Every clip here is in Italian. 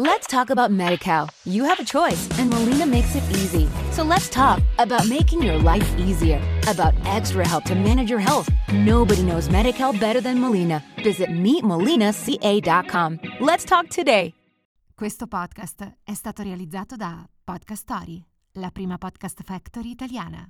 Let's talk about MediCal. You have a choice, and Molina makes it easy. So let's talk about making your life easier, about extra help to manage your health. Nobody knows MediCal better than Molina. Visit meetmolinaca.com. Let's talk today. Questo podcast è stato realizzato da Podcast Story, la prima podcast factory italiana.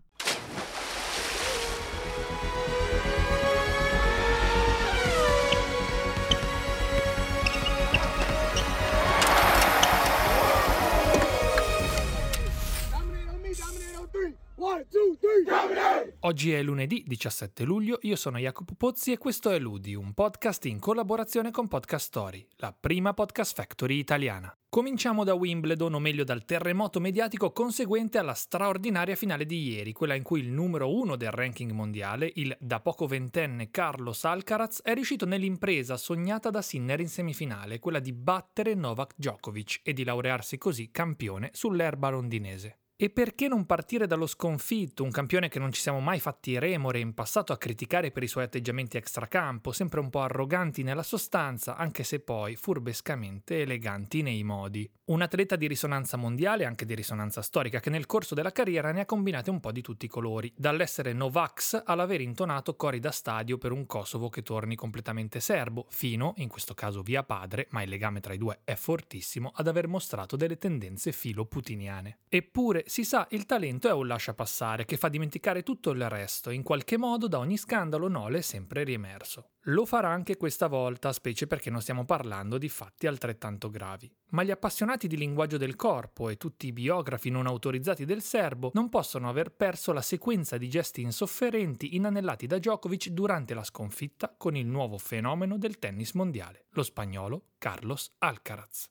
Oggi è lunedì 17 luglio, io sono Jacopo Pozzi e questo è Ludi, un podcast in collaborazione con Podcast Story, la prima podcast factory italiana. Cominciamo da Wimbledon, o meglio dal terremoto mediatico conseguente alla straordinaria finale di ieri, quella in cui il numero uno del ranking mondiale, il da poco ventenne Carlos Alcaraz, è riuscito nell'impresa sognata da Sinner in semifinale, quella di battere Novak Djokovic e di laurearsi così campione sull'erba londinese. E perché non partire dallo sconfitto, un campione che non ci siamo mai fatti remore in passato a criticare per i suoi atteggiamenti extracampo, sempre un po' arroganti nella sostanza, anche se poi furbescamente eleganti nei modi. Un atleta di risonanza mondiale, anche di risonanza storica, che nel corso della carriera ne ha combinate un po' di tutti i colori, dall'essere Novax all'aver intonato cori da stadio per un Kosovo che torni completamente serbo, fino, in questo caso via padre, ma il legame tra i due è fortissimo, ad aver mostrato delle tendenze filoputiniane. Eppure, si sa, il talento è un lasciapassare che fa dimenticare tutto il resto, in qualche modo da ogni scandalo Nole è sempre riemerso. Lo farà anche questa volta, specie perché non stiamo parlando di fatti altrettanto gravi. Ma gli appassionati di linguaggio del corpo e tutti i biografi non autorizzati del serbo non possono aver perso la sequenza di gesti insofferenti inanellati da Djokovic durante la sconfitta con il nuovo fenomeno del tennis mondiale, lo spagnolo Carlos Alcaraz.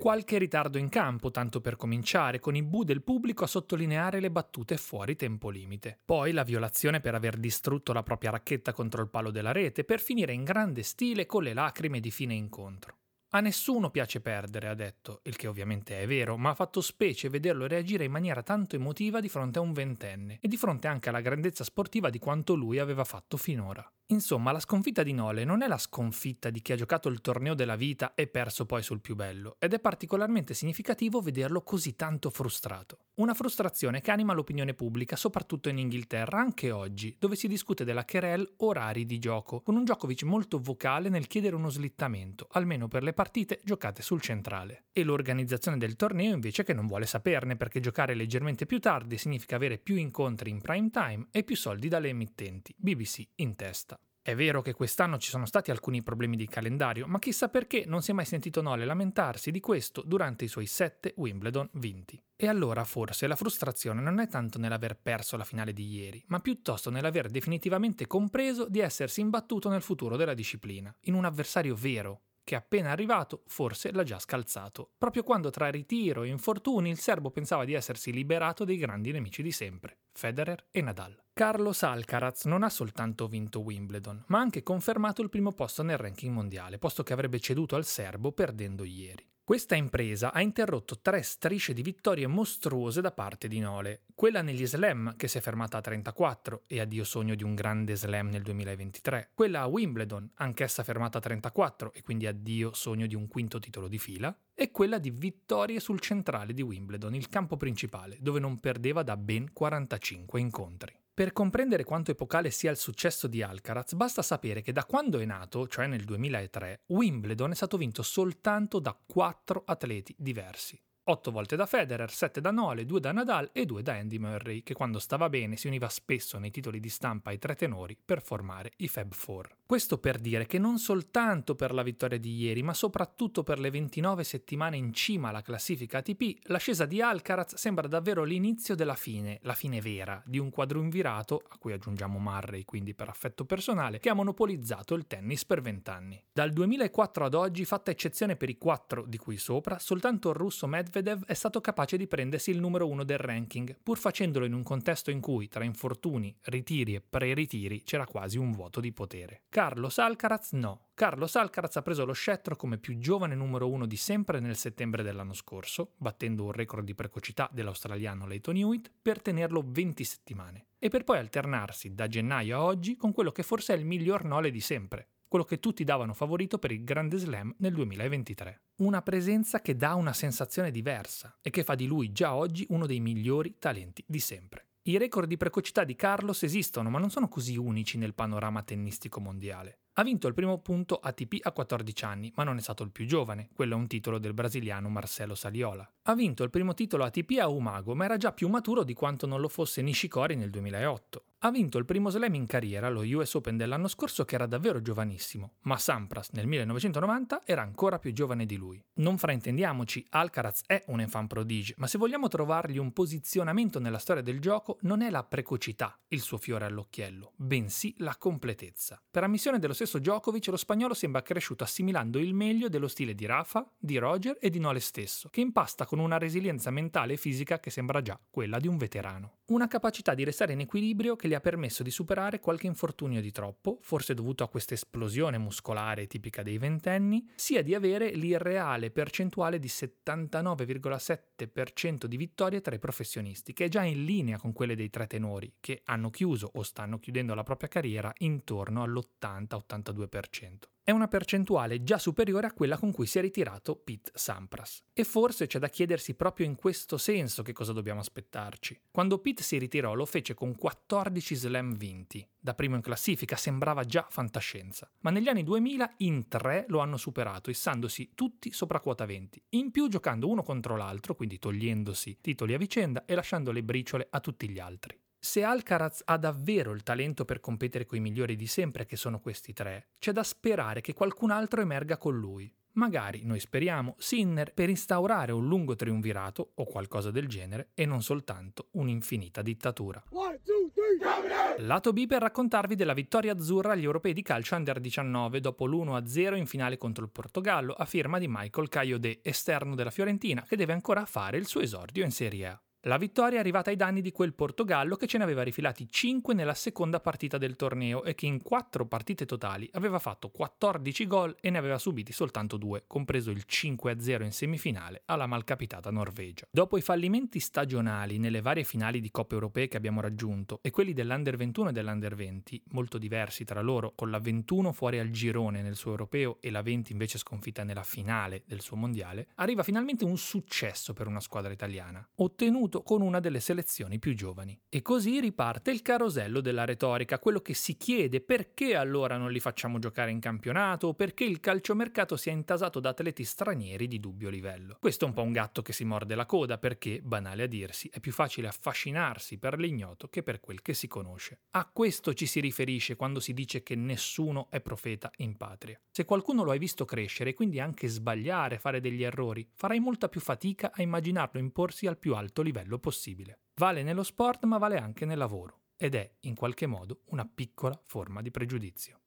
Qualche ritardo in campo, tanto per cominciare, con i bu del pubblico a sottolineare le battute fuori tempo limite. Poi la violazione per aver distrutto la propria racchetta contro il palo della rete, per finire in grande stile con le lacrime di fine incontro. A nessuno piace perdere, ha detto, il che ovviamente è vero, ma ha fatto specie vederlo reagire in maniera tanto emotiva di fronte a un ventenne e di fronte anche alla grandezza sportiva di quanto lui aveva fatto finora. Insomma, la sconfitta di Nole non è la sconfitta di chi ha giocato il torneo della vita e perso poi sul più bello, ed è particolarmente significativo vederlo così tanto frustrato. Una frustrazione che anima l'opinione pubblica, soprattutto in Inghilterra, anche oggi, dove si discute della querelle orari di gioco, con un Djokovic molto vocale nel chiedere uno slittamento, almeno per le partite giocate sul centrale. E l'organizzazione del torneo invece che non vuole saperne, perché giocare leggermente più tardi significa avere più incontri in prime time e più soldi dalle emittenti, BBC in testa. È vero che quest'anno ci sono stati alcuni problemi di calendario, ma chissà perché non si è mai sentito Nole lamentarsi di questo durante i suoi 7 Wimbledon vinti. E allora forse la frustrazione non è tanto nell'aver perso la finale di ieri, ma piuttosto nell'aver definitivamente compreso di essersi imbattuto nel futuro della disciplina, in un avversario vero, che appena arrivato forse l'ha già scalzato, proprio quando tra ritiro e infortuni il serbo pensava di essersi liberato dei grandi nemici di sempre, Federer e Nadal. Carlos Alcaraz non ha soltanto vinto Wimbledon, ma ha anche confermato il primo posto nel ranking mondiale, posto che avrebbe ceduto al serbo perdendo ieri. Questa impresa ha interrotto 3 strisce di vittorie mostruose da parte di Nole. Quella negli slam, che si è fermata a 34, e addio sogno di un grande slam nel 2023. Quella a Wimbledon, anch'essa fermata a 34, e quindi addio sogno di un quinto titolo di fila. E quella di vittorie sul centrale di Wimbledon, il campo principale, dove non perdeva da ben 45 incontri. Per comprendere quanto epocale sia il successo di Alcaraz, basta sapere che da quando è nato, cioè nel 2003, Wimbledon è stato vinto soltanto da 4 atleti diversi. 8 volte da Federer, 7 da Nole, 2 da Nadal e 2 da Andy Murray, che quando stava bene si univa spesso nei titoli di stampa ai tre tenori per formare i Fab Four. Questo per dire che non soltanto per la vittoria di ieri, ma soprattutto per le 29 settimane in cima alla classifica ATP, l'ascesa di Alcaraz sembra davvero l'inizio della fine, la fine vera, di un quadrinvirato, a cui aggiungiamo Murray quindi per affetto personale, che ha monopolizzato il tennis per 20 anni. Dal 2004 ad oggi, fatta eccezione per i 4 di cui sopra, soltanto il russo Medvedev è stato capace di prendersi il numero 1 del ranking, pur facendolo in un contesto in cui, tra infortuni, ritiri e pre-ritiri, c'era quasi un vuoto di potere. Carlos Alcaraz no. Carlos Alcaraz ha preso lo scettro come più giovane numero 1 di sempre nel settembre dell'anno scorso, battendo un record di precocità dell'australiano Lleyton Hewitt per tenerlo 20 settimane, e per poi alternarsi da gennaio a oggi con quello che forse è il miglior Nole di sempre, quello che tutti davano favorito per il Grande Slam nel 2023. Una presenza che dà una sensazione diversa e che fa di lui già oggi uno dei migliori talenti di sempre. I record di precocità di Carlos esistono, ma non sono così unici nel panorama tennistico mondiale. Ha vinto il primo punto ATP a 14 anni, ma non è stato il più giovane, quello è un titolo del brasiliano Marcelo Saliola. Ha vinto il primo titolo ATP a Umago, ma era già più maturo di quanto non lo fosse Nishikori nel 2008. Ha vinto il primo slam in carriera, lo US Open dell'anno scorso, che era davvero giovanissimo, ma Sampras nel 1990 era ancora più giovane di lui. Non fraintendiamoci, Alcaraz è un enfant prodige, ma se vogliamo trovargli un posizionamento nella storia del gioco, non è la precocità il suo fiore all'occhiello, bensì la completezza. Per ammissione dello stesso Djokovic, lo spagnolo sembra cresciuto assimilando il meglio dello stile di Rafa, di Roger e di Nole stesso, che impasta con una resilienza mentale e fisica che sembra già quella di un veterano. Una capacità di restare in equilibrio che gli ha permesso di superare qualche infortunio di troppo, forse dovuto a questa esplosione muscolare tipica dei ventenni, sia di avere l'irreale percentuale di 79,7% di vittorie tra i professionisti, che è già in linea con quelle dei tre tenori, che hanno chiuso o stanno chiudendo la propria carriera intorno all'80-82%. È una percentuale già superiore a quella con cui si è ritirato Pete Sampras. E forse c'è da chiedersi proprio in questo senso che cosa dobbiamo aspettarci. Quando Pete si ritirò lo fece con 14 slam vinti. Da primo in classifica sembrava già fantascienza. Ma negli anni 2000 in 3 lo hanno superato, issandosi tutti sopra quota 20. In più giocando uno contro l'altro, quindi togliendosi titoli a vicenda e lasciando le briciole a tutti gli altri. Se Alcaraz ha davvero il talento per competere coi migliori di sempre, che sono questi tre, c'è da sperare che qualcun altro emerga con lui. Magari, noi speriamo, Sinner, per instaurare un lungo triunvirato o qualcosa del genere e non soltanto un'infinita dittatura. 1, 2, 3, lato B per raccontarvi della vittoria azzurra agli europei di calcio under 19 dopo l'1-0 in finale contro il Portogallo a firma di Michael Kayode, esterno della Fiorentina, che deve ancora fare il suo esordio in Serie A. La vittoria è arrivata ai danni di quel Portogallo che ce ne aveva rifilati 5 nella seconda partita del torneo e che in 4 partite totali aveva fatto 14 gol e ne aveva subiti soltanto 2, compreso il 5-0 in semifinale alla malcapitata Norvegia. Dopo i fallimenti stagionali nelle varie finali di Coppe Europee che abbiamo raggiunto e quelli dell'Under 21 e dell'Under 20, molto diversi tra loro, con la 21 fuori al girone nel suo europeo e la 20 invece sconfitta nella finale del suo mondiale, arriva finalmente un successo per una squadra italiana, ottenuto con una delle selezioni più giovani. E così riparte il carosello della retorica, quello che si chiede perché allora non li facciamo giocare in campionato o perché il calciomercato sia intasato da atleti stranieri di dubbio livello. Questo è un po' un gatto che si morde la coda perché, banale a dirsi, è più facile affascinarsi per l'ignoto che per quel che si conosce. A questo ci si riferisce quando si dice che nessuno è profeta in patria. Se qualcuno lo hai visto crescere e quindi anche sbagliare, fare degli errori, farai molta più fatica a immaginarlo imporsi al più alto livello possibile. Vale nello sport ma vale anche nel lavoro ed è in qualche modo una piccola forma di pregiudizio.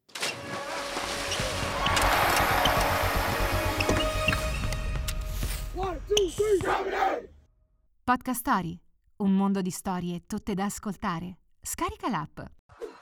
Podcast Story, un mondo di storie tutte da ascoltare. Scarica l'app.